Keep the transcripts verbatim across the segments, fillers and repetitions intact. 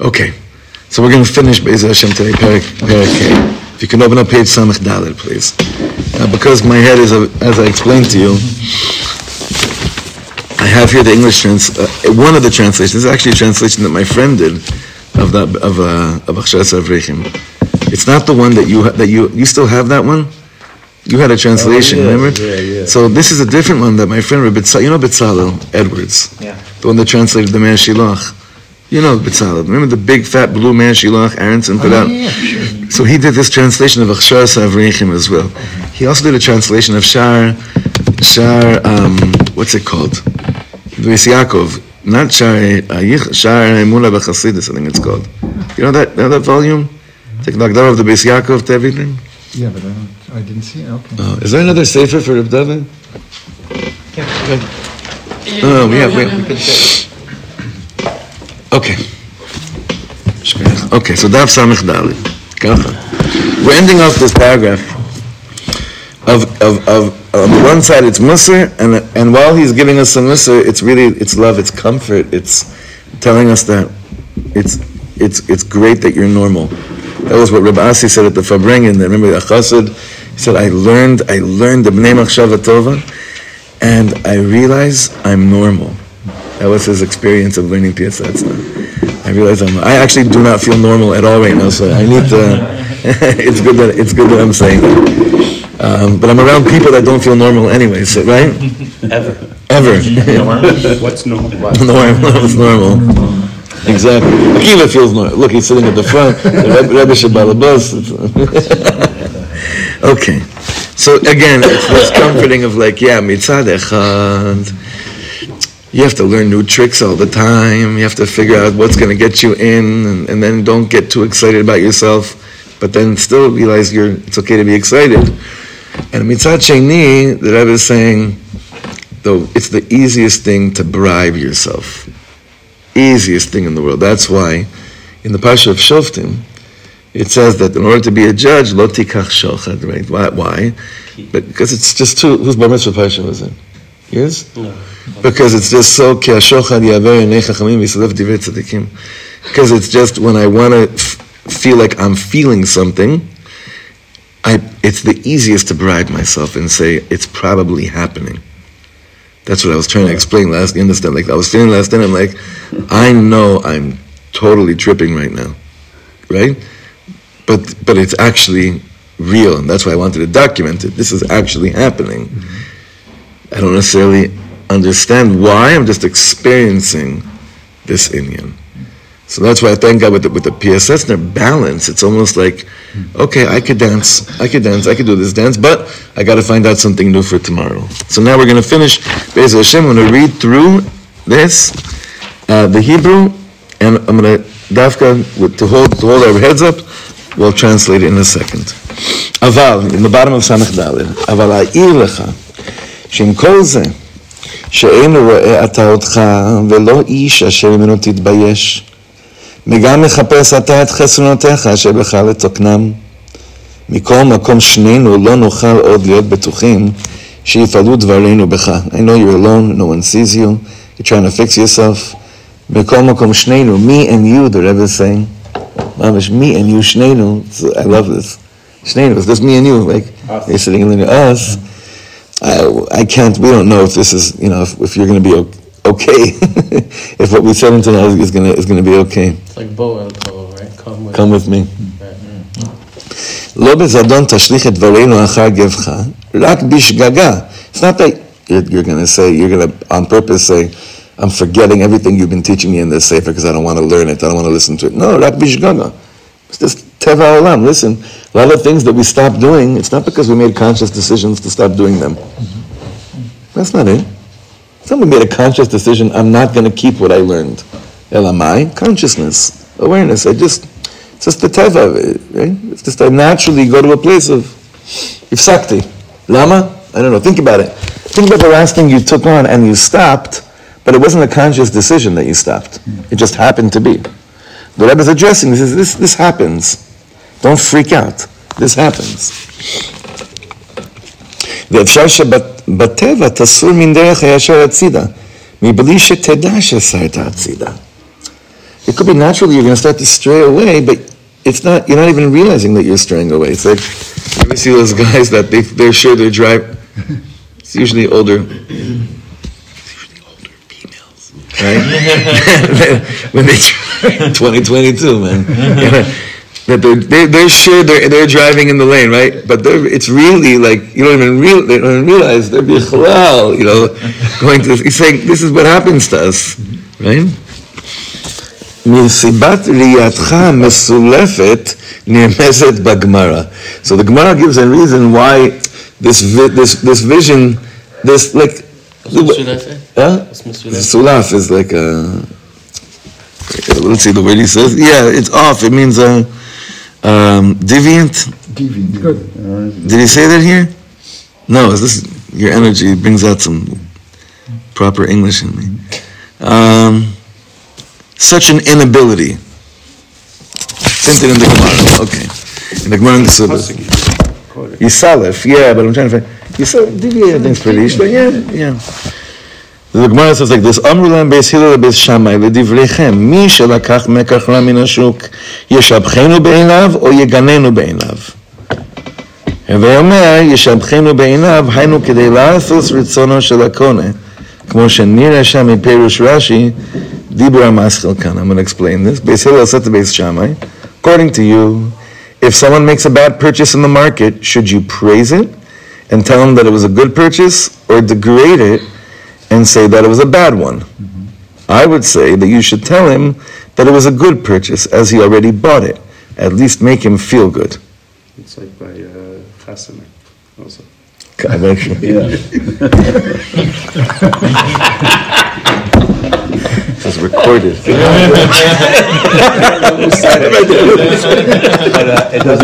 Okay, so we're going to finish B'Ezras Hashem today, Perek, Perek. If you can open up page Samech Daled, please. Now, because my head is, a, as I explained to you, I have here the English trans. Uh, one of the translations, this is actually a translation that my friend did of that of uh, of Hachsharas Ha'avreichim. It's not the one that you ha- that you you still have that one. You had a translation, oh, yeah, remember? Yeah, yeah. So this is a different one that my friend Rebbe, you know Betzalel Edwards, yeah, the one that translated the Meir Shiloach. You know Betzalel. Remember the big fat blue Meir Shiloach Aronson put oh, out. Yeah, sure. So he did this translation of Hachsharas Ha'avreichim as well. Mm-hmm. He also did a translation of Shar Shar. Um, what's it called? Beis Yaakov, not Shar Aiych Shar Emuna B'Chasidus, I think it's called. You know that, you know that volume? It's like the Agdara of the Beis Yaakov to everything. Yeah, but I, don't, I didn't see it. Okay. Uh, is there another sefer for Rebbe Davin? Yeah. Good. Yeah, oh, no, we have. No, no, no. Okay. Okay. So Daf Samech Daled. Kaha. We're ending off this paragraph. Of of of. On um, one side, it's musr, and and while he's giving us some musr, it's really it's love, it's comfort, it's telling us that it's it's it's great that you're normal. That was what Rabbi Asi said at the Fabring, and remember the Khasid, he said, "I learned, I learned the Bnei and I realize I'm normal." That was his experience of learning P S A. I realize I'm. I actually do not feel normal at all right now, so I need to. it's good that it's good that I'm saying that. Um, but I'm around people that don't feel normal anyway, so, right? Ever. Ever. Normal? What's normal? What? Normal. What's normal? Exactly. Akiva feels normal. Look, he's sitting at the front. The Rebbe should buy the bus. Okay. So again, it's this comforting of like, yeah, mitzad echad. You have to learn new tricks all the time. You have to figure out what's going to get you in, and, and then don't get too excited about yourself. But then still realize you're. It's okay to be excited. And mitzat cheni, the Rebbe is saying, though it's the easiest thing to bribe yourself, easiest thing in the world. That's why, in the parasha of Shoftim, it says that in order to be a judge, lo tikach shochad. Right? Why? Why? But because it's just too. Whose bar mitzvah parasha was it? Yours? No. Because it's just so ki hashochad yaver yinei chachamim v'yisalef divrei tzadikim. Because it's just when I want to f- feel like I'm feeling something. I, it's the easiest to bribe myself and say it's probably happening. That's what I was trying to explain last. You understand? Like I was saying last night, I'm like, I know I'm totally tripping right now, right? But but it's actually real, and that's why I wanted to document it. This is actually happening. I don't necessarily understand why. I'm just experiencing this inyan. So that's why I thank God with the, with the P S S and their balance. It's almost like, okay, I could dance, I could dance, I could do this dance, but I got to find out something new for tomorrow. So now we're going to finish Be'ezras Hashem. I'm going to read through this, uh, the Hebrew, and I'm going to dafka with, to hold to hold our heads up. We'll translate it in a second. Aval, in the bottom of Samech Daled, Aval ha'ir lecha, she'im kol zeh, she'ein ro'eh ata otcha, ve'lo ish asher imenu titbayesh. וגם מחפש אתה את חסרונותיך שבך לתוקנם. מכל מקום שנינו לא נוכל עוד להיות בטוחים שיפעלו דברינו בך. I know you're alone, no one sees you, you're trying to fix yourself. מכל מקום שנינו, me and you, the Rebbe is saying. ממש, me and you, שנינו, I love this. שנינו, it's just me and you, like, us. You're sitting in us. Yeah. I, I can't, we don't know if this is, you know, if, if you're going to be okay. Okay, if what we said until now is gonna is gonna be okay. It's like Bo and Bo, right? Come with, Come with me. Lo bezadon tashlich et dvareinu achar gevcha, rak bishgaga. It's not that you're gonna say you're gonna on purpose say, I'm forgetting everything you've been teaching me in this sefer because I don't want to learn it. I don't want to listen to it. No, rak bishgaga. It's just teva olam. Listen, a lot of things that we stop doing. It's not because we made conscious decisions to stop doing them. That's not it. Someone made a conscious decision, I'm not going to keep what I learned. Elamai, consciousness, awareness. I just, it's just the teva of it, right? It's just I naturally go to a place of ifsakti. Lama? I don't know. Think about it. Think about the last thing you took on and you stopped, but it wasn't a conscious decision that you stopped. It just happened to be. The Rebbe's addressing this is this, this happens. Don't freak out. This happens. The Efshar בתבע תסור מן דרך הישר הצידה מבלי שתדע שסרת הצידה it could be naturally you're going to start to stray away, but it's not, you're not even realizing that you're straying away. It's like, you ever see those guys that they, they're sure they're driving? It's usually older. It's usually older females, right? When they twenty twenty-two, man. Yeah. That they're, they're, they're sure they're, they're driving in the lane, right? But it's really like, you don't even real, they don't realize they're bichlal, you know, going to, he's saying, this is what happens to us, right? So the Gemara gives a reason why this vi- this this vision, this like, should I say? Huh? Sulaf is like a, let's see the way he says. Yeah, it's off. It means uh, um, deviant. Deviant. Good. Did he say that here? No. Is this your energy brings out some proper English in me? Um, Such an inability. Printed in the Gemara. Okay. In the Gemara in the Suda. Yisalef, yeah, but I'm trying to find. Yisalef, Divya, I think it's British, but yeah, yeah. The Gemara says like this: Amrulam beis Hillel beis Shammai ledivrechem mi shelakach mekach ra min hashuk yeshabchenu beinav o yeganenu beinav. Hevei omer yeshabchenu beinav hainu kedei la'asus ritzono shel hakone kmo shenira sham miperush Rashi. I'm going to explain this. Beis Hillel said to Beis Shammai, according to you, if someone makes a bad purchase in the market, should you praise it and tell him that it was a good purchase, or degrade it and say that it was a bad one? Mm-hmm. I would say that you should tell him that it was a good purchase, as he already bought it. At least make him feel good. It's like by uh, Khasid also. Yeah. This is recorded. But you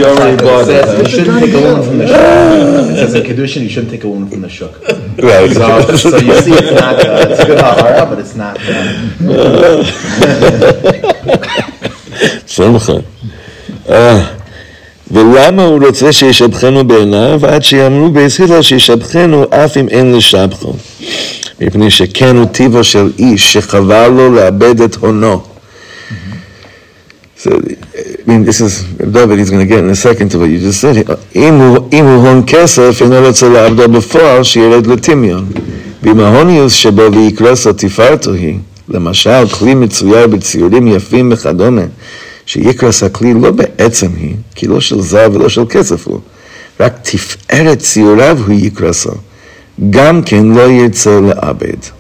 already bought it. You shouldn't take a woman from the shuk. It says in Kedushin, you shouldn't take a woman from the shuk. Right. So, so you see, it's not uh, it's a good ha'ara, but it's not. Shalom. Ah, v'lama hu rotzeh she'yishabchenu be'einav ad she'yamru beis Hillel she'yishabchenu af im ein l'shabcho. מפני שכן הוא טיבו של איש שחבל לו לאבד את הונו. So, I mean, this is, David, he's going to get in a second to what you just said. אם הוא הון כסף, אינו רוצה לעבדו בפועל, שירד לטמיון. ואם ההוניוס שבו ויקרס התפארתו היא, למשל, כלי מצויר בציורים יפים וכדומה, שיקרס הכלי לא בעצם היא, כי לא של זהב ולא של כסף הוא, רק תפארת ציוריו הוא יקרסו. Gam ken lo yirtze le'abed.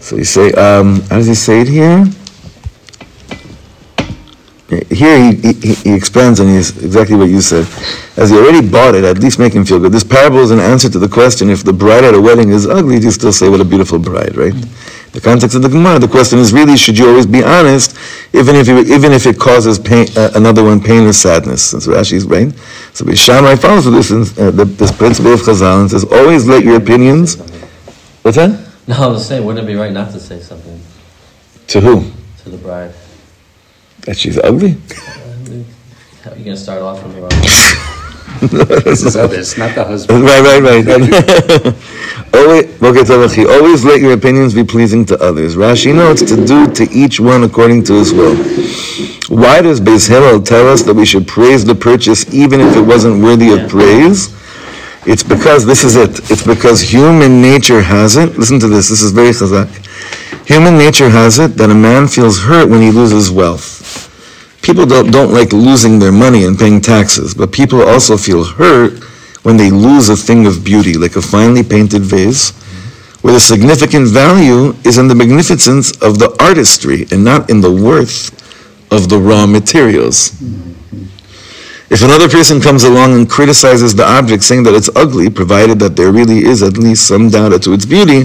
So you say, um, how does he say it here? Here he, he, he expands on his, exactly what you said. As he already bought it, at least make him feel good. This parable is an answer to the question, if the bride at a wedding is ugly, do you still say, what a beautiful bride, right? Mm-hmm. The context of the Gemara, the question is really, should you always be honest, even if you, even if it causes pain, uh, another one pain or sadness? Since Rashi's brain. So Beis Shammai follows this, uh, this principle of Chazal and says, always let your opinions... What's that? No, I was saying, wouldn't it be right not to say something? To who? To the bride. That she's ugly? How are you going to start off from the wrong? No, this is other. It's not the husband. Right, right, right. always, always let your opinions be pleasing to others. Rashi notes to do to each one according to his will. Why does Beis Hillel tell us that we should praise the purchase even if it wasn't worthy yeah. of praise? It's because, this is it, it's because human nature has it. Listen to this, this is very chazak. Human nature has it that a man feels hurt when he loses wealth. People don't, don't like losing their money and paying taxes, but people also feel hurt when they lose a thing of beauty, like a finely painted vase, where the significant value is in the magnificence of the artistry and not in the worth of the raw materials. If another person comes along and criticizes the object, saying that it's ugly, provided that there really is at least some doubt as to its beauty,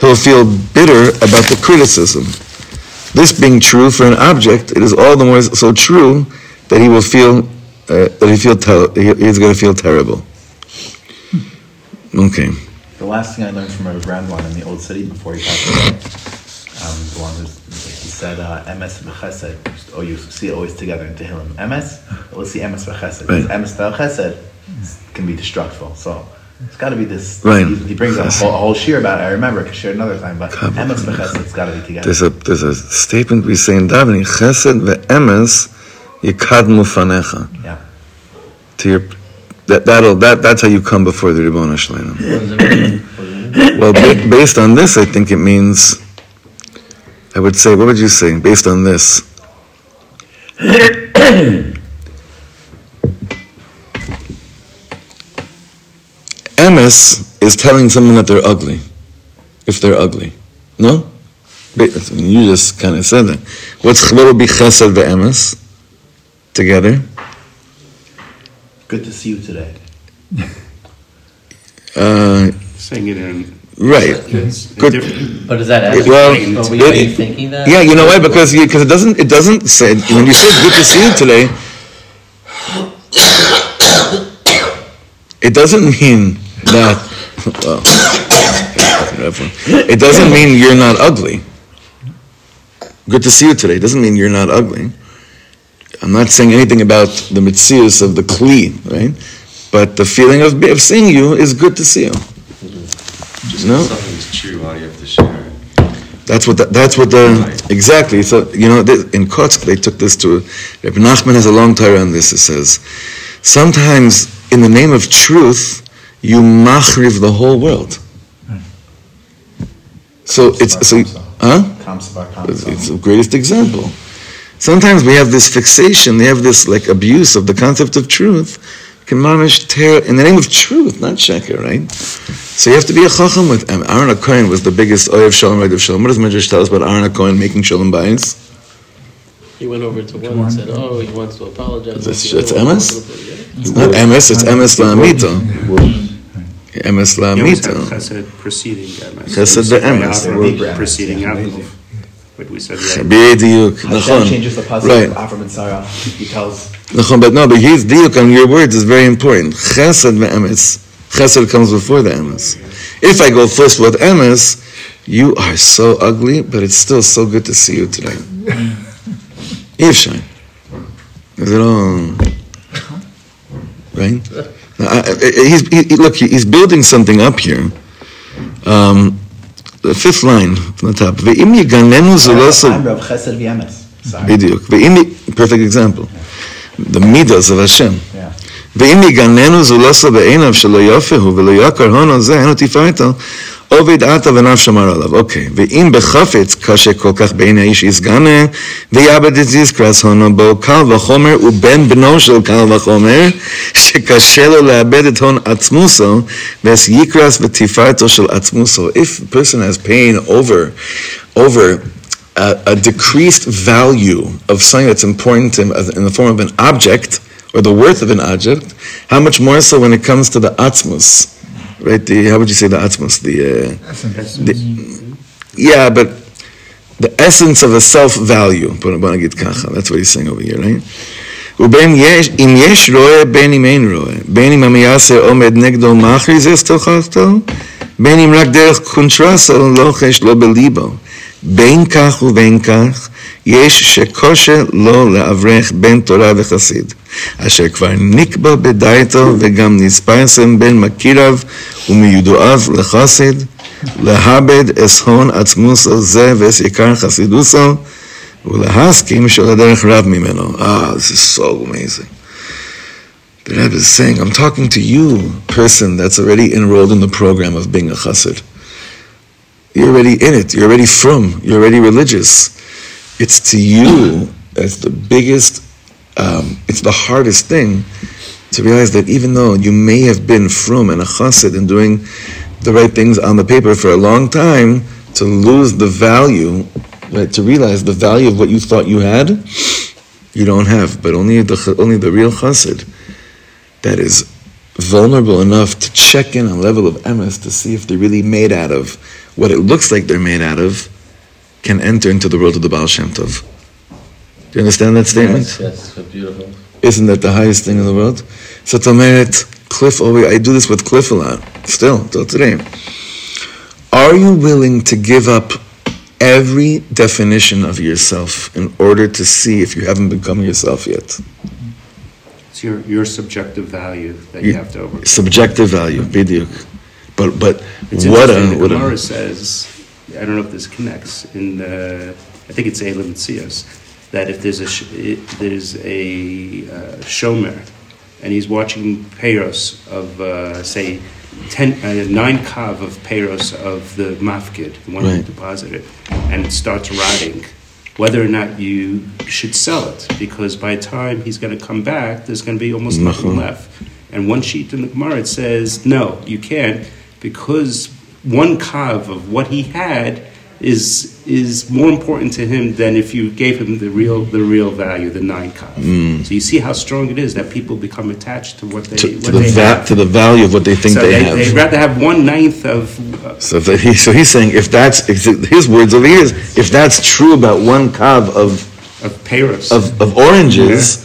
he'll feel bitter about the criticism. This being true for an object, it is all the more so true that he will feel uh, that he feel te- he's going to feel terrible. Okay. The last thing I learned from a grandma in the old city before he passed away, um, the one who's he said uh, Emes v'chesed. Oh, you see it always together in Tehillim. Emes, let's see Emes v'chesed. Emes v'chesed can be destructive. So It's got to be this. Right. He, he brings up a whole, whole shir about it. I remember because shared another time, but emes v'chesed, it's got to be together. There's a there's a statement we say in Davin: chesed ve'emes yikadmu fanecha. Yeah. To your that that'll that that's how you come before the Ribono Shleim. Well, ba- based on this, I think it means. I would say, what would you say based on this? Emes is telling someone that they're ugly, if they're ugly. No? You just kind of said that. What's what would be chesed ve'emes together? Good to see you today. uh, Saying it in. Right. It's, it's good. But is that it, well, are we it, thinking that? Yeah, you know why? Because you, cause it doesn't it doesn't say when you say good to see you today, it doesn't mean that well, it doesn't mean you're not ugly. Good to see you today doesn't mean you're not ugly. I'm not saying anything about the mitzius of the kli, right? But the feeling of, of seeing you is good to see you. Just no? Something's true while you have to share it. That's what the, that's what the right. Exactly. So you know this, in Kotsk they took this to Rabbi Nachman has a long Torah on this. It says sometimes in the name of truth you machriv the whole world. Right. So Kamsabha, it's so Kamsabha. huh? Kamsabha, Kamsabha. It's the greatest example. Sometimes we have this fixation, we have this like abuse of the concept of truth. Can mamish tear in the name of truth, not sheker, right? So you have to be a chacham with him. Aaron O'Kohen was the biggest oyev shalom, right of shalom. What does Midrash tell us about Aaron O'Kohen making shalom bayis? He went over to one and said, "Oh, he wants to apologize." That's it's emes. It's not emes. It's emes la'amito. Emes la'amito. Chesed preceding emes. Chesed the emes preceding emes. What we said. Hashem changes the positive Avram and Sarah. He tells. But no, but his diuk on your words is very important. Chesed ve'emes. Chesed comes before the emes. If I go first with emes, you are so ugly, but it's still so good to see you today. Ifshai. Is it all right? Now, I, I, he's, he, look, he's building something up here. Um, The fifth line from the top. Ve'im yiganenu zuloso. I'm Rav Chesed v'emes. Biduk. Ve'im perfect example. The midas of Hashem. Ve'im yiganenu zuloso be'enav shelo yofehu velo yakar hono zeh eno tifarto oved ata v'nav shamar alav. Okay. Ve'im bechafetz kashe kolkach be'enei ish izgane ve'yabed izkras hono bo kal v'chomer uben b'no shel kal v'chomer shekashelo le'abed et hon atzmuso ves yikras v'tifarto shel atzmuso. If a person has pain over over a, a decreased value of something that's important to him in the form of an object or the worth of an object, how much more so when it comes to the atzmus, right? The, how would you say the atzmus? The, uh, the yeah, but the essence of a self-value. That's what he's saying over here, right? Uben yesh im yesh roe ben im ein roe ben im amiyase omed negdo machriz es tochachto ben im rak derech kontraso lochesh lo belibo ben kach uben kach yesh shekoshe lo leavrech ben Torah v'chasid asher kvar nikba bedaito vegam nisparsem ben makirav umiyudoav lechasid lehabed es hon atzmuso ze ves ikar chasiduso. Ah, this is so amazing. The Rebbe is saying, I'm talking to you, person that's already enrolled in the program of being a chassid. You're already in it. You're already from. You're already religious. It's to you that's the biggest, um, it's the hardest thing to realize that even though you may have been from and a chassid and doing the right things on the paper for a long time, to lose the value, right, to realize the value of what you thought you had, you don't have. But only the only the real chassid that is vulnerable enough to check in on level of emes to see if they're really made out of what it looks like they're made out of, can enter into the world of the Baal Shem Tov. Do you understand that statement? Yes, yes, so beautiful. Isn't that the highest thing in the world? So Tomeret, Cliff always, I do this with Cliff a lot, still, till today. Are you willing to give up every definition of yourself in order to see if you haven't become yourself yet? It's your, your subjective value that you, you have to overcome. Subjective value, biduk. But but it's what a the what Gemara a, says. I don't know if this connects. In the I think it's Elim Tzios, that if there's a sh, it, there's a uh, shomer, and he's watching peiros of uh, say ten uh, nine kav of peiros of the mafkid, the one who right. deposited, and it starts rotting, whether or not you should sell it, because by the time he's going to come back, there's going to be almost nothing mm-hmm. left. And one sheet in the Gemara, it says, no, you can't, because one kav of what he had is is more important to him than if you gave him the real the real value, the nine kav. Mm. So you see how strong it is that people become attached to what they to, what to the they va- have. To the value of what they think so they, they have. They'd rather have one ninth of. Uh, so, the, he, so he's saying, if that's if his words over his, if that's true about one kav of of pears of, of oranges. Yeah.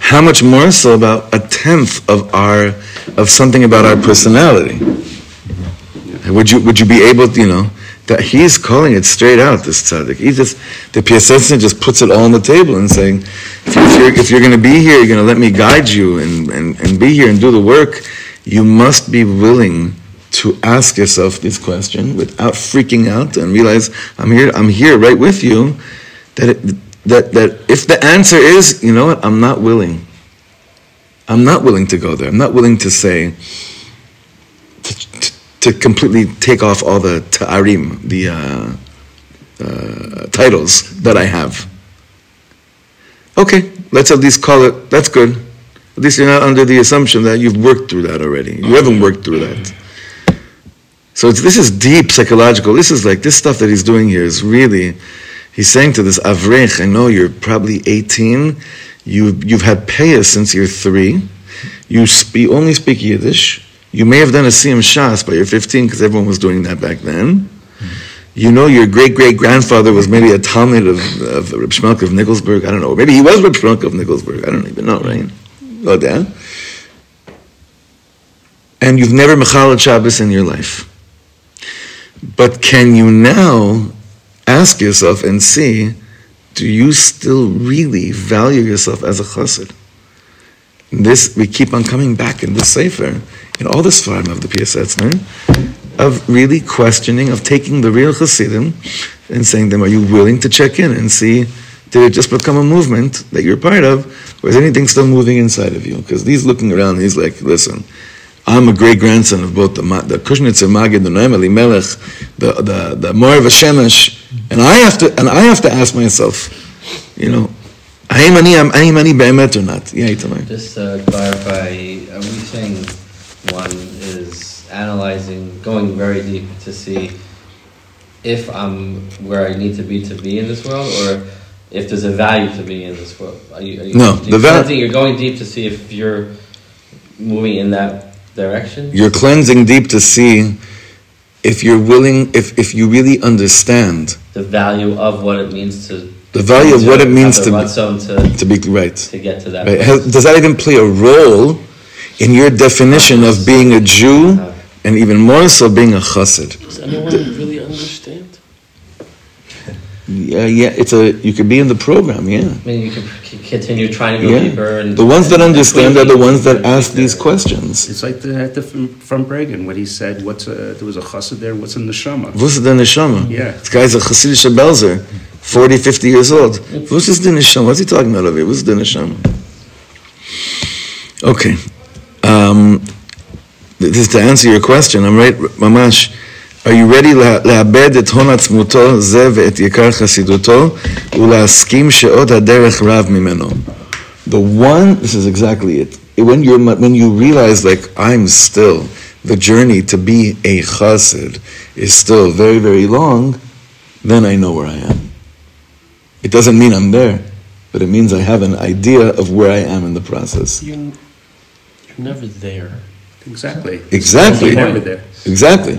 How much more so about a tenth of our, of something about our personality? Yeah. Would you would you be able, to, you know, that he's calling it straight out, this tzaddik. He just, the P S S N just puts it all on the table and saying, if you're, if you're going to be here, you're going to let me guide you and, and, and be here and do the work, you must be willing to ask yourself this question without freaking out and realize, I'm here, I'm here right with you, that it, That that if the answer is, you know what, I'm not willing. I'm not willing to go there. I'm not willing to say, to, to, to completely take off all the ta'arim, the uh, uh, titles that I have. Okay, let's at least call it, that's good. At least you're not under the assumption that you've worked through that already. You haven't worked through that. So it's, this is deep psychological. This is like, this stuff that he's doing here is really... He's saying to this Avreich, I know you're probably eighteen, you've, you've had payas since you're three, you, sp- you only speak Yiddish, you may have done a Siyam Shas by you're fifteen because everyone was doing that back then. Mm-hmm. You know your great-great-grandfather was maybe a Talmud of, of Reb Shmelk of Nikolsburg, I don't know, maybe he was Reb Shmelk of Nikolsburg, I don't even know, right? Oh, Dad. And you've never Mechalot Shabbos in your life. But can you now... ask yourself and see, do you still really value yourself as a chassid? This, we keep on coming back in the Sefer, in all this farm of the P S Etzner, of really questioning, of taking the real chassidim and saying to them, are you willing to check in and see, did it just become a movement that you're part of, or is anything still moving inside of you? Because he's looking around and he's like, listen, I'm a great-grandson of both the, the Kushnitzer Magid, the Noam Elimelech, the, the, the Morav Hashemesh, and I have to and I have to ask myself, you know, Haim ani, haim ani be'emet or not? Yeah, Itamar. Just to clarify, are we saying one is analyzing, going very deep to see if I'm where I need to be to be in this world, or if there's a value to be in this world? Are you, are you, no, the value. You're going deep to see if you're moving in that direction. You're cleansing deep to see. If you're willing, if, if you really understand the value of what it means to the value of what it means to be, to be right to get to that, right. Does that even play a role in your definition of being a Jew and even more so being a chassid? Does anyone really understand? Yeah, yeah. It's a you could be in the program. Yeah, I mean you could continue trying to go yeah. deeper. And the ones and, that understand are the ones that ask these questions. It's like the, the from Bregan when he said, "What's a, there was a chassid there? What's in the neshama? What's the neshama? Yeah, this guy's a chassidish belzer, forty, fifty years old. What's this the neshama? What's he talking about over here? What's the neshama? Okay, um, this is to answer your question. I'm right, Mamash. Are you ready לאבד את הון עצמותו זה ואת יקר חסידותו ולהסכים שעוד הדרך רב ממנו? The one, this is exactly it. When you when you realize like I'm still the journey to be a chassid is still very very long, then I know where I am. It doesn't mean I'm there, but it means I have an idea of where I am in the process. You're, you're never there. Exactly. Exactly. You're never there. Exactly.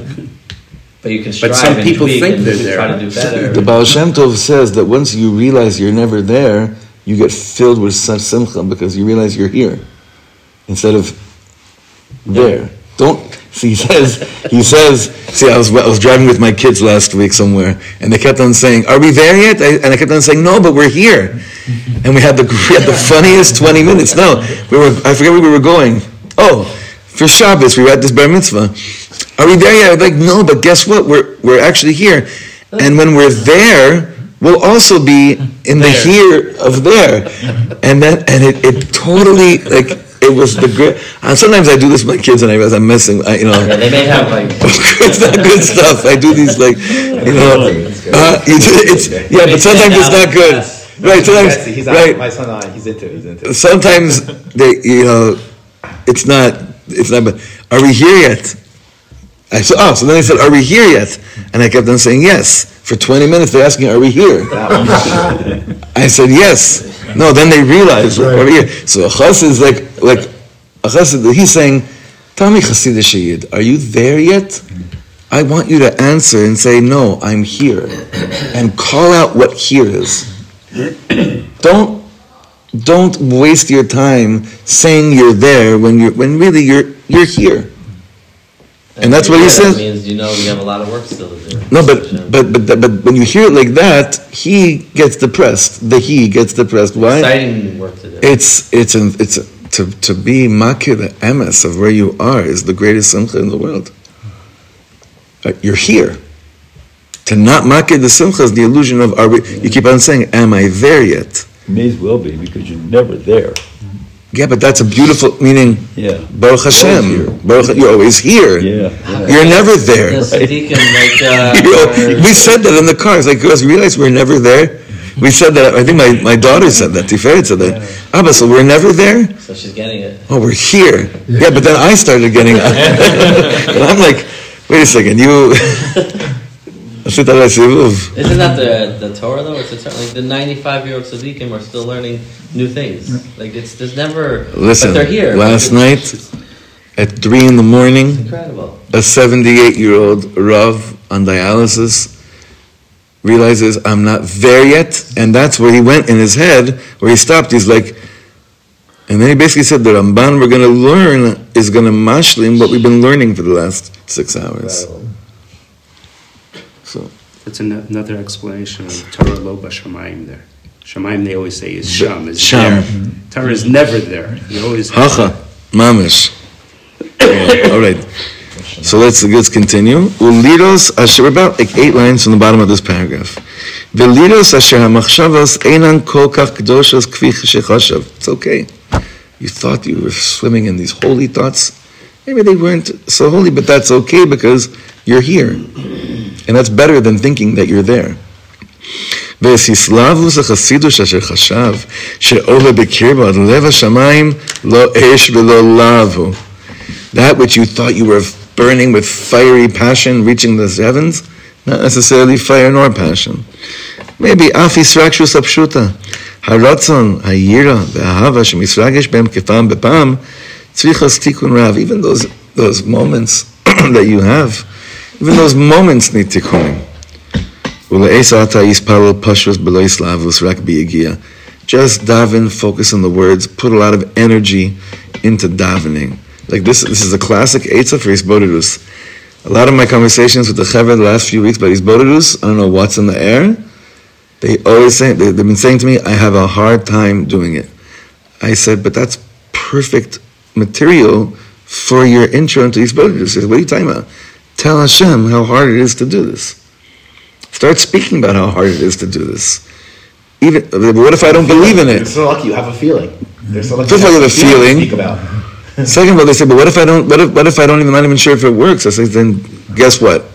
But you can strive. But some people think they're there. Try to do better. The Baal Shem Tov says that once you realize you're never there, you get filled with such simcha because you realize you're here instead of there. Yeah. Don't. So he says, he says, see, I was I was driving with my kids last week somewhere, and they kept on saying, are we there yet? I, and I kept on saying, no, but we're here. And we had the we had the funniest twenty minutes. No, we were, I forget where we were going. Oh, for Shabbos, we were at this bar mitzvah. Are we there yet? I was like, no, but guess what? We're we're actually here. And when we're there, we'll also be in there. The here of there. And then, and it, it totally, like, it was the good. And sometimes I do this with my kids, and I realize I'm messing. I, you know, yeah, they may have like it's not good stuff. I do these like, you know, uh, it's, it's yeah, but sometimes it's not good, right? Sometimes, he's right. My son, he's into, he's into. Sometimes they, you know, it's not, it's not. But are we here yet? I said, oh, so then I said, are we here yet? And I kept on saying yes for twenty minutes. They're asking, are we here? I said yes. No, then they realize right. Over here. So a Khasid is like, like a Khasid, he's saying, Tami Khasid Shayid, are you there yet? I want you to answer and say, no, I'm here. And call out what here is. Don't don't waste your time saying you're there when you're when really you're you're here. And, and that's what he says. Means you know we have a lot of work still to do. No, but but but but when you hear it like that, he gets depressed. The he gets depressed. Why? Exciting work to do. It's it's an, it's a, to to be makir the emes of where you are is the greatest simcha in the world. You're here. To not makir the simcha is the illusion of are we, yeah. You keep on saying, "Am I there yet?" May as well be because you're never there. Yeah, but that's a beautiful meaning. Yeah. Baruch Hashem. Baruch Hashem. You're always here. Yeah. yeah. You're never there. Right? You know, we said that in the car. It's like, girls, realize we're never there? We said that. I think my, my daughter said that. Tiferet said that. Abba, so we're never there? So she's getting it. Oh, we're here. Yeah, but then I started getting it. And I'm like, wait a second, you... Isn't that the, the Torah though? It's a, like the ninety-five year old tzaddikim are still learning new things. Like it's there's never. Listen, but they're here. Last like night, at three in the morning, incredible. A seventy-eight year old Rav on dialysis realizes I'm not there yet, and that's where he went in his head, where he stopped. He's like, and then he basically said the Ramban we're going to learn is going to mashlim what we've been learning for the last six hours. Incredible. So that's an, another explanation of Torah lo b'shamayim there. Shamayim, they always say, is sham, is sham. Mm-hmm. Torah is never there. You always hacha, mamish. All right. So let's, let's continue. Uliros asher, we're about like eight lines from the bottom of this paragraph. Veliros asher hamachshavas einan kol kach kedoshas kvi shechashav. It's okay. You thought you were swimming in these holy thoughts. Maybe they weren't so holy, but that's okay because you're here. And that's better than thinking that you're there. That which you thought you were burning with fiery passion, reaching the heavens, not necessarily fire nor passion. Maybe afisrakshus apshuta, haratzon, hayira, v'ahava, shemisragesh b'em kefam b'pam, tzvichas tikun rav. Even those those moments that you have. Even those moments need to come. Just daven, focus on the words, put a lot of energy into davening. Like this, this is a classic eitzah for Isbodidus. A lot of my conversations with the Chaver the last few weeks about Isbodidus, I don't know what's in the air. They always say, they've been saying to me, I have a hard time doing it. I said, but that's perfect material for your intro into Isbodidus. What are you talking about? Tell Hashem how hard it is to do this. Start speaking about how hard it is to do this. Even what if I don't believe in it? They're so lucky you have a feeling. They're so lucky First of all, you have a feeling. Speak about. Second of all, they say, but what if I don't? What if? What if I don't even? I'm not even sure if it works. I say, then guess what?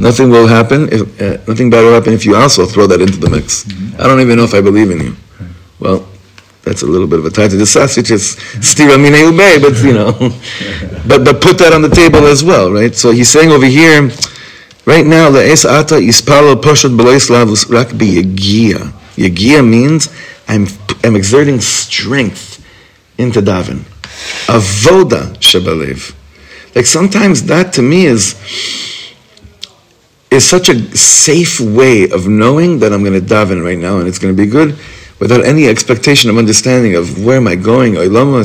Nothing will happen. If, uh, nothing bad will happen if you also throw that into the mix. I don't even know if I believe in you. Well, that's a little bit of a tie to the sausage. It's stira minei ubei, but you know, but but put that on the table as well, right? So he's saying over here, right now, le'es ata ispalo poshut b'lo islavus rak biyegia. Yegia means I'm I'm exerting strength into daven, avoda shebalev. Like sometimes that to me is is such a safe way of knowing that I'm going to daven right now and it's going to be good. without any expectation of understanding of where am I going, but I'm going to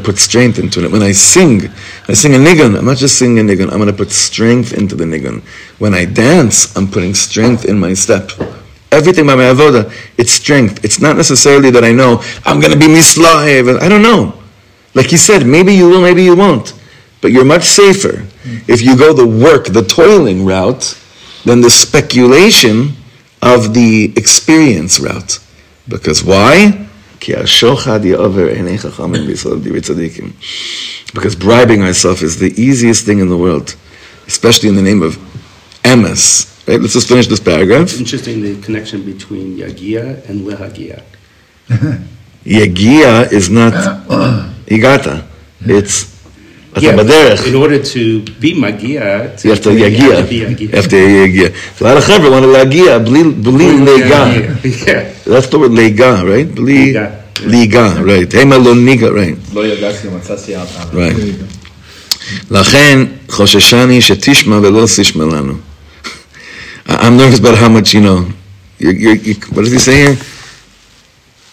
put strength into it. When I sing, I sing a nigun, I'm not just singing a nigun, I'm going to put strength into the nigun. When I dance, I'm putting strength in my step. Everything by my avoda, it's strength. It's not necessarily that I know, I'm going to be mislahev, I don't know. Like he said, maybe you will, maybe you won't. But you're much safer if you go the work, the toiling route, than the speculation of the experience route. Because why? Because bribing ourselves is the easiest thing in the world, especially in the name of emes. Right? Let's just finish this paragraph. It's interesting, the connection between yagia and lehagia. Yagia is not igata. It's... Yeah, in order to be magia, to you have to yagia. You have to yagia. So a lot of people want to lagia, b'li lega. That's the word lega, right? B'li lega, right? Hema lo niga, right? Lo yagasi matzasi alta. Right. Lachen chosheshani shetishma velo sishma lanu. I'm nervous about how much you know. You're, you're, you, what does he say here?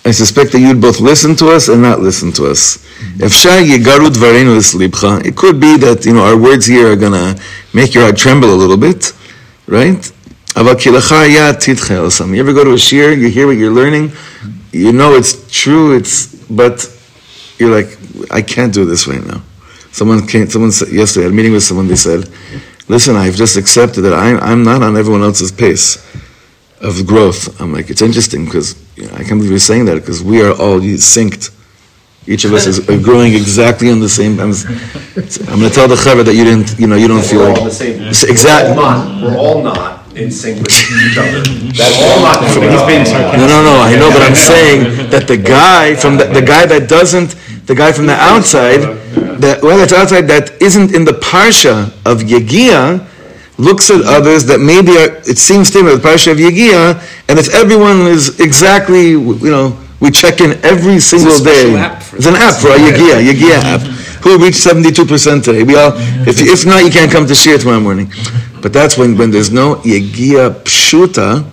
I suspect that you'd both listen to us and not listen to us. Mm-hmm. It could be that, you know, our words here are gonna make your heart tremble a little bit, right? You ever go to a shir, you hear what you're learning, you know it's true, it's but you're like, I can't do this right now. Someone came, someone said yesterday, I had a meeting with someone, they said, listen, I've just accepted that I'm I'm not on everyone else's pace of growth. I'm like, it's interesting because you know, I can't believe you're saying that because we are all synced. Each of us is are growing exactly on the same. I'm, I'm going to tell the chaver that you didn't. You know, you don't we're feel all like the same. Exactly. We're all not. We're all not in sync with each other. That's all not. He's being sarcastic. No, no, no. I know, but I'm saying that the guy from the, the guy that doesn't, the guy from the outside, the well, that's outside that isn't in the parsha of Yegiah, looks at others that maybe are, it seems to him that the parasha of Yegiah, and if everyone is exactly, you know, we check in every single it's day. App it's an app for our Yegiah, Yegiah app. Who reached seventy-two percent today? We all, if if not, you can't come to shir tomorrow morning. But that's when, when there's no Yegiah pshuta,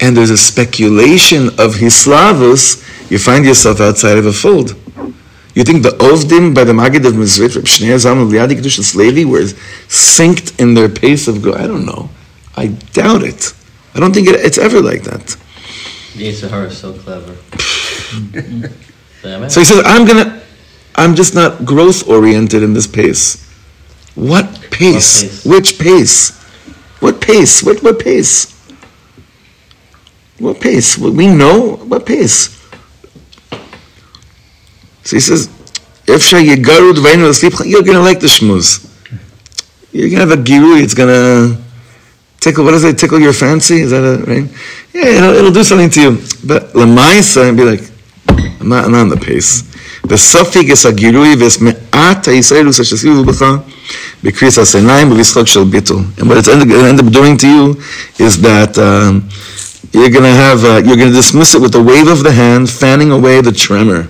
and there's a speculation of hislavus, you find yourself outside of a fold. You think the Ovdim by the Maggid of Mizrit, Reb Shneur Zalman Liadi Kedushas Levi, were synced in their pace of growth? I don't know. I doubt it. I don't think it, it's ever like that. The Yitzhahar is so clever. So he says, I'm gonna, I'm just not growth oriented in this pace. What pace? What pace? Which pace? What pace? What what pace? What pace? What, we know what pace. So he says, you're gonna like the shmooze. You're gonna have a girui, it's gonna tickle, what does it, tickle your fancy? Is that a, right? Yeah, it'll, it'll do something to you. But l'maisa, and be like, I'm not, I'm not on the pace. And what it's end, gonna end up doing to you is that um, you're gonna have, uh, you're gonna dismiss it with a wave of the hand, fanning away the tremor.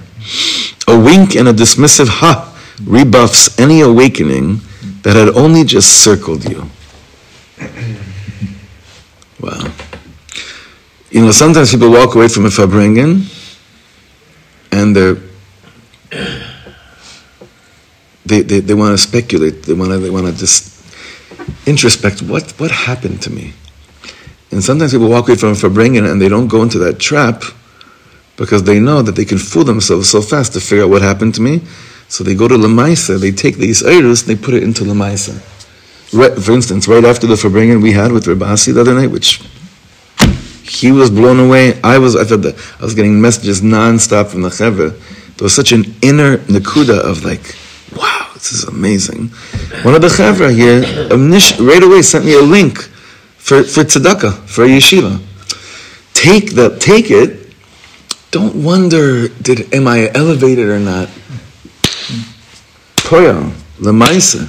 A wink and a dismissive ha rebuffs any awakening that had only just circled you. Wow. You know, sometimes people walk away from a Fabringen and they're, they they they want to speculate. They want to they want to just introspect. What what happened to me? And sometimes people walk away from a Fabringen and they don't go into that trap, because they know that they can fool themselves so fast to figure out what happened to me. So they go to Lamaisa, they take the Yisraelus, and they put it into Lamaisa. Right, for instance, right after the Fabringen we had with Rabbi Asi the other night, which he was blown away. I was I felt that I was getting messages non-stop from the Chaver. There was such an inner Nakuda of like, wow, this is amazing. One of the Chaver here, right away, sent me a link for, for tzedakah, for a yeshiva. Take the, take it, don't wonder, did am I elevated or not? Toya, lemaisa,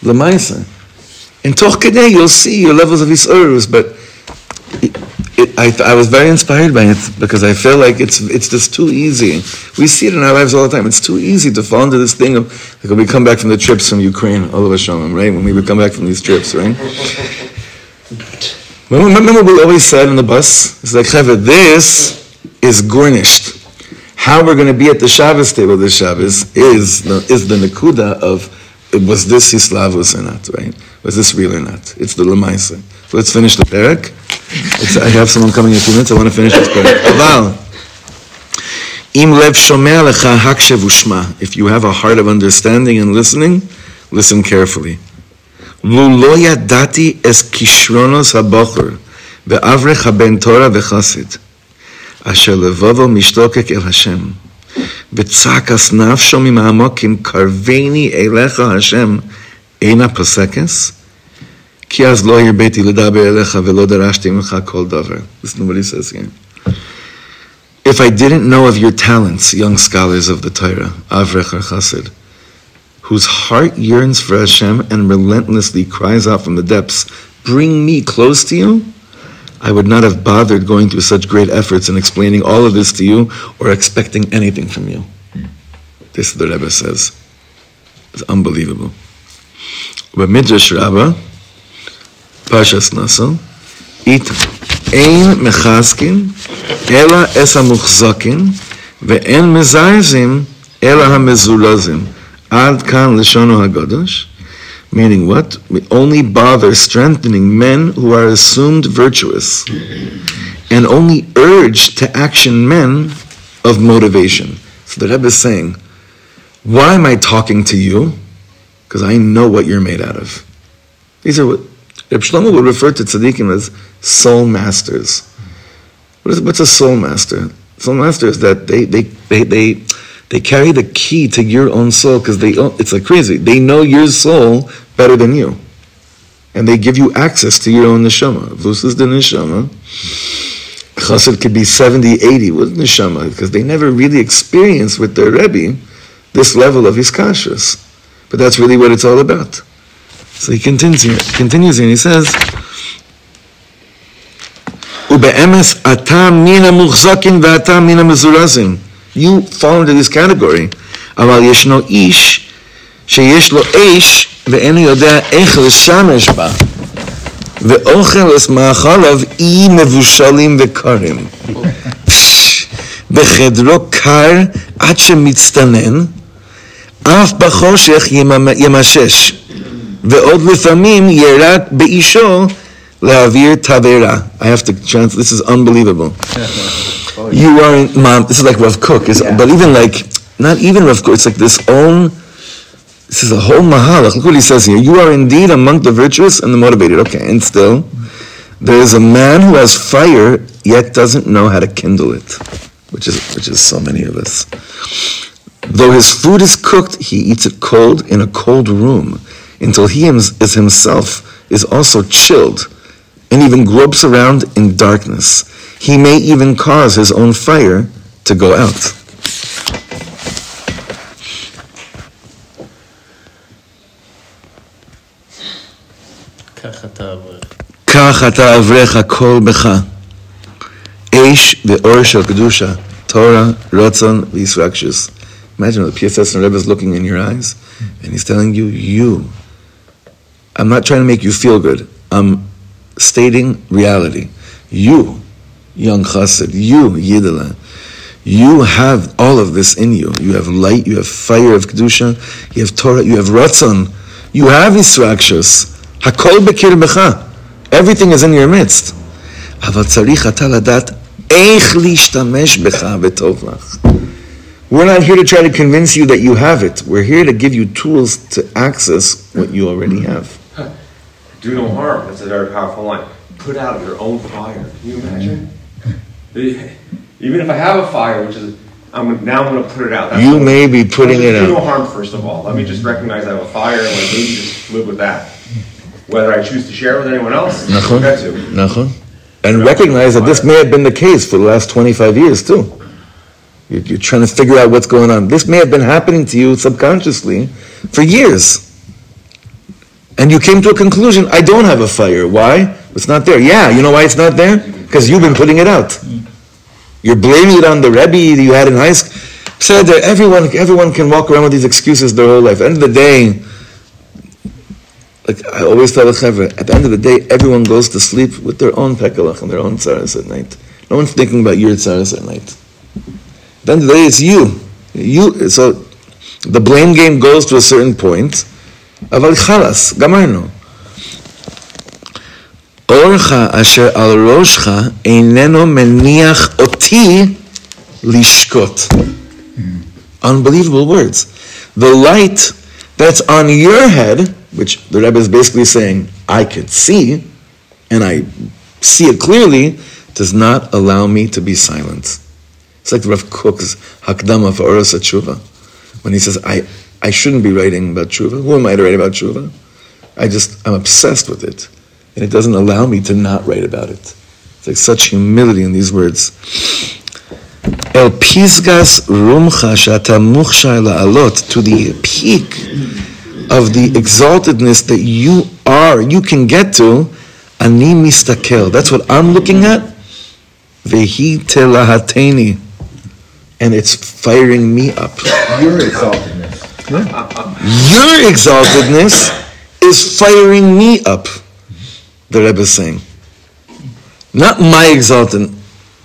lemaisa. And toch kadeh, you'll see your levels of Yisraelus, but it, it, I, I was very inspired by it because I feel like it's it's just too easy. We see it in our lives all the time. It's too easy to fall into this thing of, like when we come back from the trips from Ukraine, all of us, right? When we would come back from these trips, right? Remember we always said on the bus, it's like, this is garnished. How we're going to be at the Shabbos table this Shabbos is, is the Nakuda of, was this Yislavus or not, right? Was this real or not? It's the Lamaisa. So let's finish the Perek. It's, I have someone coming in a few minutes, I want to finish this Perek. Aval. Im lev shomer lecha hakshev ushma. If you have a heart of understanding and listening, listen carefully. Lo yadati es kishronos habocher ve'avrech haben Torah ve'chasid asher levavo mishtokek el Hashem v'tzakas nafsho mima'amokim karveni elecha Hashem eina pasekes ki az lo yirbeti ledaber elecha ve'lo darashti imcha kol davar. Listen to what he says here. If I didn't know of your talents, young scholars of the Torah, Avrech or Chassid, whose heart yearns for Hashem and relentlessly cries out from the depths, bring me close to you, I would not have bothered going through such great efforts and explaining all of this to you or expecting anything from you. This the Rebbe says. It's unbelievable. B'midrash Rabbah, Parshas Naso, Ita. Ein mechazkin, ela es hamuchzakin, ve'en mezaizim, ela hamezulazim. Ad kan lishono hagadosh. Meaning what? We only bother strengthening men who are assumed virtuous, and only urge to action men of motivation. So the Rebbe is saying, why am I talking to you? Because I know what you're made out of. These are what Reb Shlomo would refer to tzaddikim as soul masters. What is, what's a soul master? Soul master is that they they they they, they carry the key to your own soul because they it's like crazy. They know your soul better than you, and they give you access to your own neshama. V'us the neshama. Chassid could be seventy, eighty with neshama because they never really experienced with their Rebbe this level of his kashrus. But that's really what it's all about. So he continues here, continues here, and he says, "Ubeemes atam mina muchzakin veatam mina mezurazim." You fall into this category. Aval yeshno ish sheyesh lo eish ve'eni yodea eich l'shamesh ba ve'ochel es ma'achalav I mevushalim ve'karim bechedro kar ad shemitztanen af bachoshech yemashesh. Ve'od lefamim yerat be'isho le'avir tavera. I have to translate. This is unbelievable. Oh, yeah. You are in, mom. This is like Rav Cook. Yeah. But even like, not even Rav Cook. It's like this own, this is a whole mahalach. Look what he says here. You are indeed among the virtuous and the motivated. Okay, and still, there is a man who has fire, yet doesn't know how to kindle it. Which is, which is so many of us. Though his food is cooked, he eats it cold in a cold room. Until he is himself is also chilled and even gropes around in darkness. He may even cause his own fire to go out. Kach ata avrecha kol becha. Eish ve'or shel kedusha. Torah, Ratzon, v'yisrakshus. Imagine the P S S and Rebbe is looking in your eyes and he's telling you, you. I'm not trying to make you feel good. I'm stating reality. You, young Chassid, you, Yidela, you have all of this in you. You have light, you have fire of Kedusha, you have Torah, you have Ratzon, you have Yisrakshus. Hakol bekir becha. Everything is in your midst. Aval tzarich ata ladat eich lishtamesh becha v'tov lach. We're not here to try to convince you that you have it. We're here to give you tools to access what you already have. Do no harm. That's a very powerful line. Put out your own fire. Can you imagine? Even if I have a fire, which is, I'm now I'm going to put it out. That's you may I'm, be putting it do out. Do no harm, first of all. Let me just recognize I have a fire and like, maybe just live with that. Whether I choose to share it with anyone else, I forget to. Nachon. And recognize that this may have been the case for the last twenty-five years, too. You're trying to figure out what's going on. This may have been happening to you subconsciously for years. And you came to a conclusion, I don't have a fire. Why? It's not there. Yeah, you know why it's not there? Because you've been putting it out. You're blaming it on the Rebbe you had in high school. Pseder, everyone, everyone can walk around with these excuses their whole life. At the end of the day, like I always tell the Chevra, at the end of the day, everyone goes to sleep with their own pekelach and their own tzaras at night. No one's thinking about your tzaras at night. At the end of the day, it's you. You. So the blame game goes to a certain point. Aval chalas, gamarno. Orcha asher al roshcha eineno meniach oti lishkot. Unbelievable words. The light that's on your head, which the Rebbe is basically saying, I could see, and I see it clearly, does not allow me to be silent. It's like the Rav Kook's Hakdama for Oros HaTshuva. When he says, I, I shouldn't be writing about Tshuva. Who am I to write about Tshuva? I just, I'm obsessed with it. And it doesn't allow me to not write about it. It's like such humility in these words. El Pisgas Rumcha Shata Mukhshai La'alot, to the peak of the exaltedness that you are, you can get to, Ani Mistakel. That's what I'm looking at. Vehi Telahateni. And it's firing me up. Your exaltedness. Your exaltedness is firing me up, the Rebbe is saying. Not my exaltedness.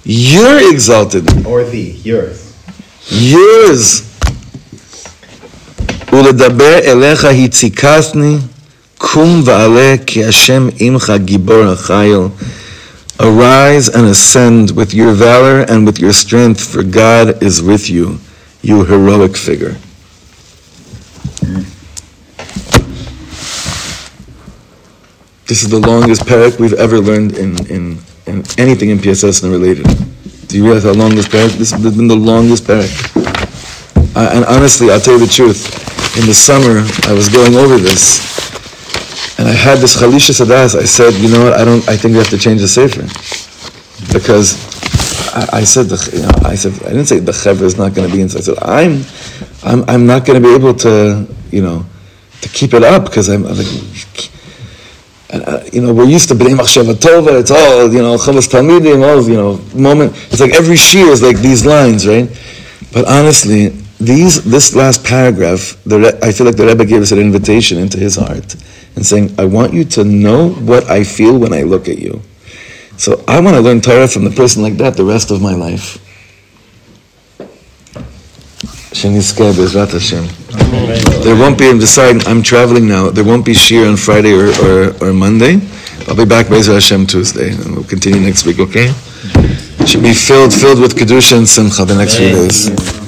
You're exalted. Or thee, yours. Yours. Uledaber elecha hitzikasni kum va'ale ki Hashem imcha gibor ha'chayil. Arise and ascend with your valor and with your strength, for God is with you, you heroic figure. This is the longest perek we've ever learned in in. And anything in P S S and related. Do you realize how long this perek? This has been the longest perek. I, and honestly, I'll tell you the truth. In the summer, I was going over this, and I had this chalisha sadas. I said, you know what? I don't. I think we have to change the sefer, because I, I said, the, you know, I said, I didn't say the chevra is not going to be inside. I said, I'm, I'm, I'm not going to be able to, you know, to keep it up because I'm, I'm like. And, uh, you know, we're used to B'nei Machshava Tova, it's all, you know, Chavos Talmidim, all, you know, moment. It's like every shiur is like these lines, right? But honestly, these, this last paragraph, the Re- I feel like the Rebbe gave us an invitation into his heart and saying, I want you to know what I feel when I look at you. So I want to learn Torah from the person like that the rest of my life. Sheniskeh B'ezrat Hashem. There won't be, I'm deciding, I'm traveling now, there won't be shiur on Friday or, or, or Monday. I'll be back B'ezrat Hashem Tuesday, and we'll continue next week, okay? It should be filled, filled with Kedusha and Simcha the next few days.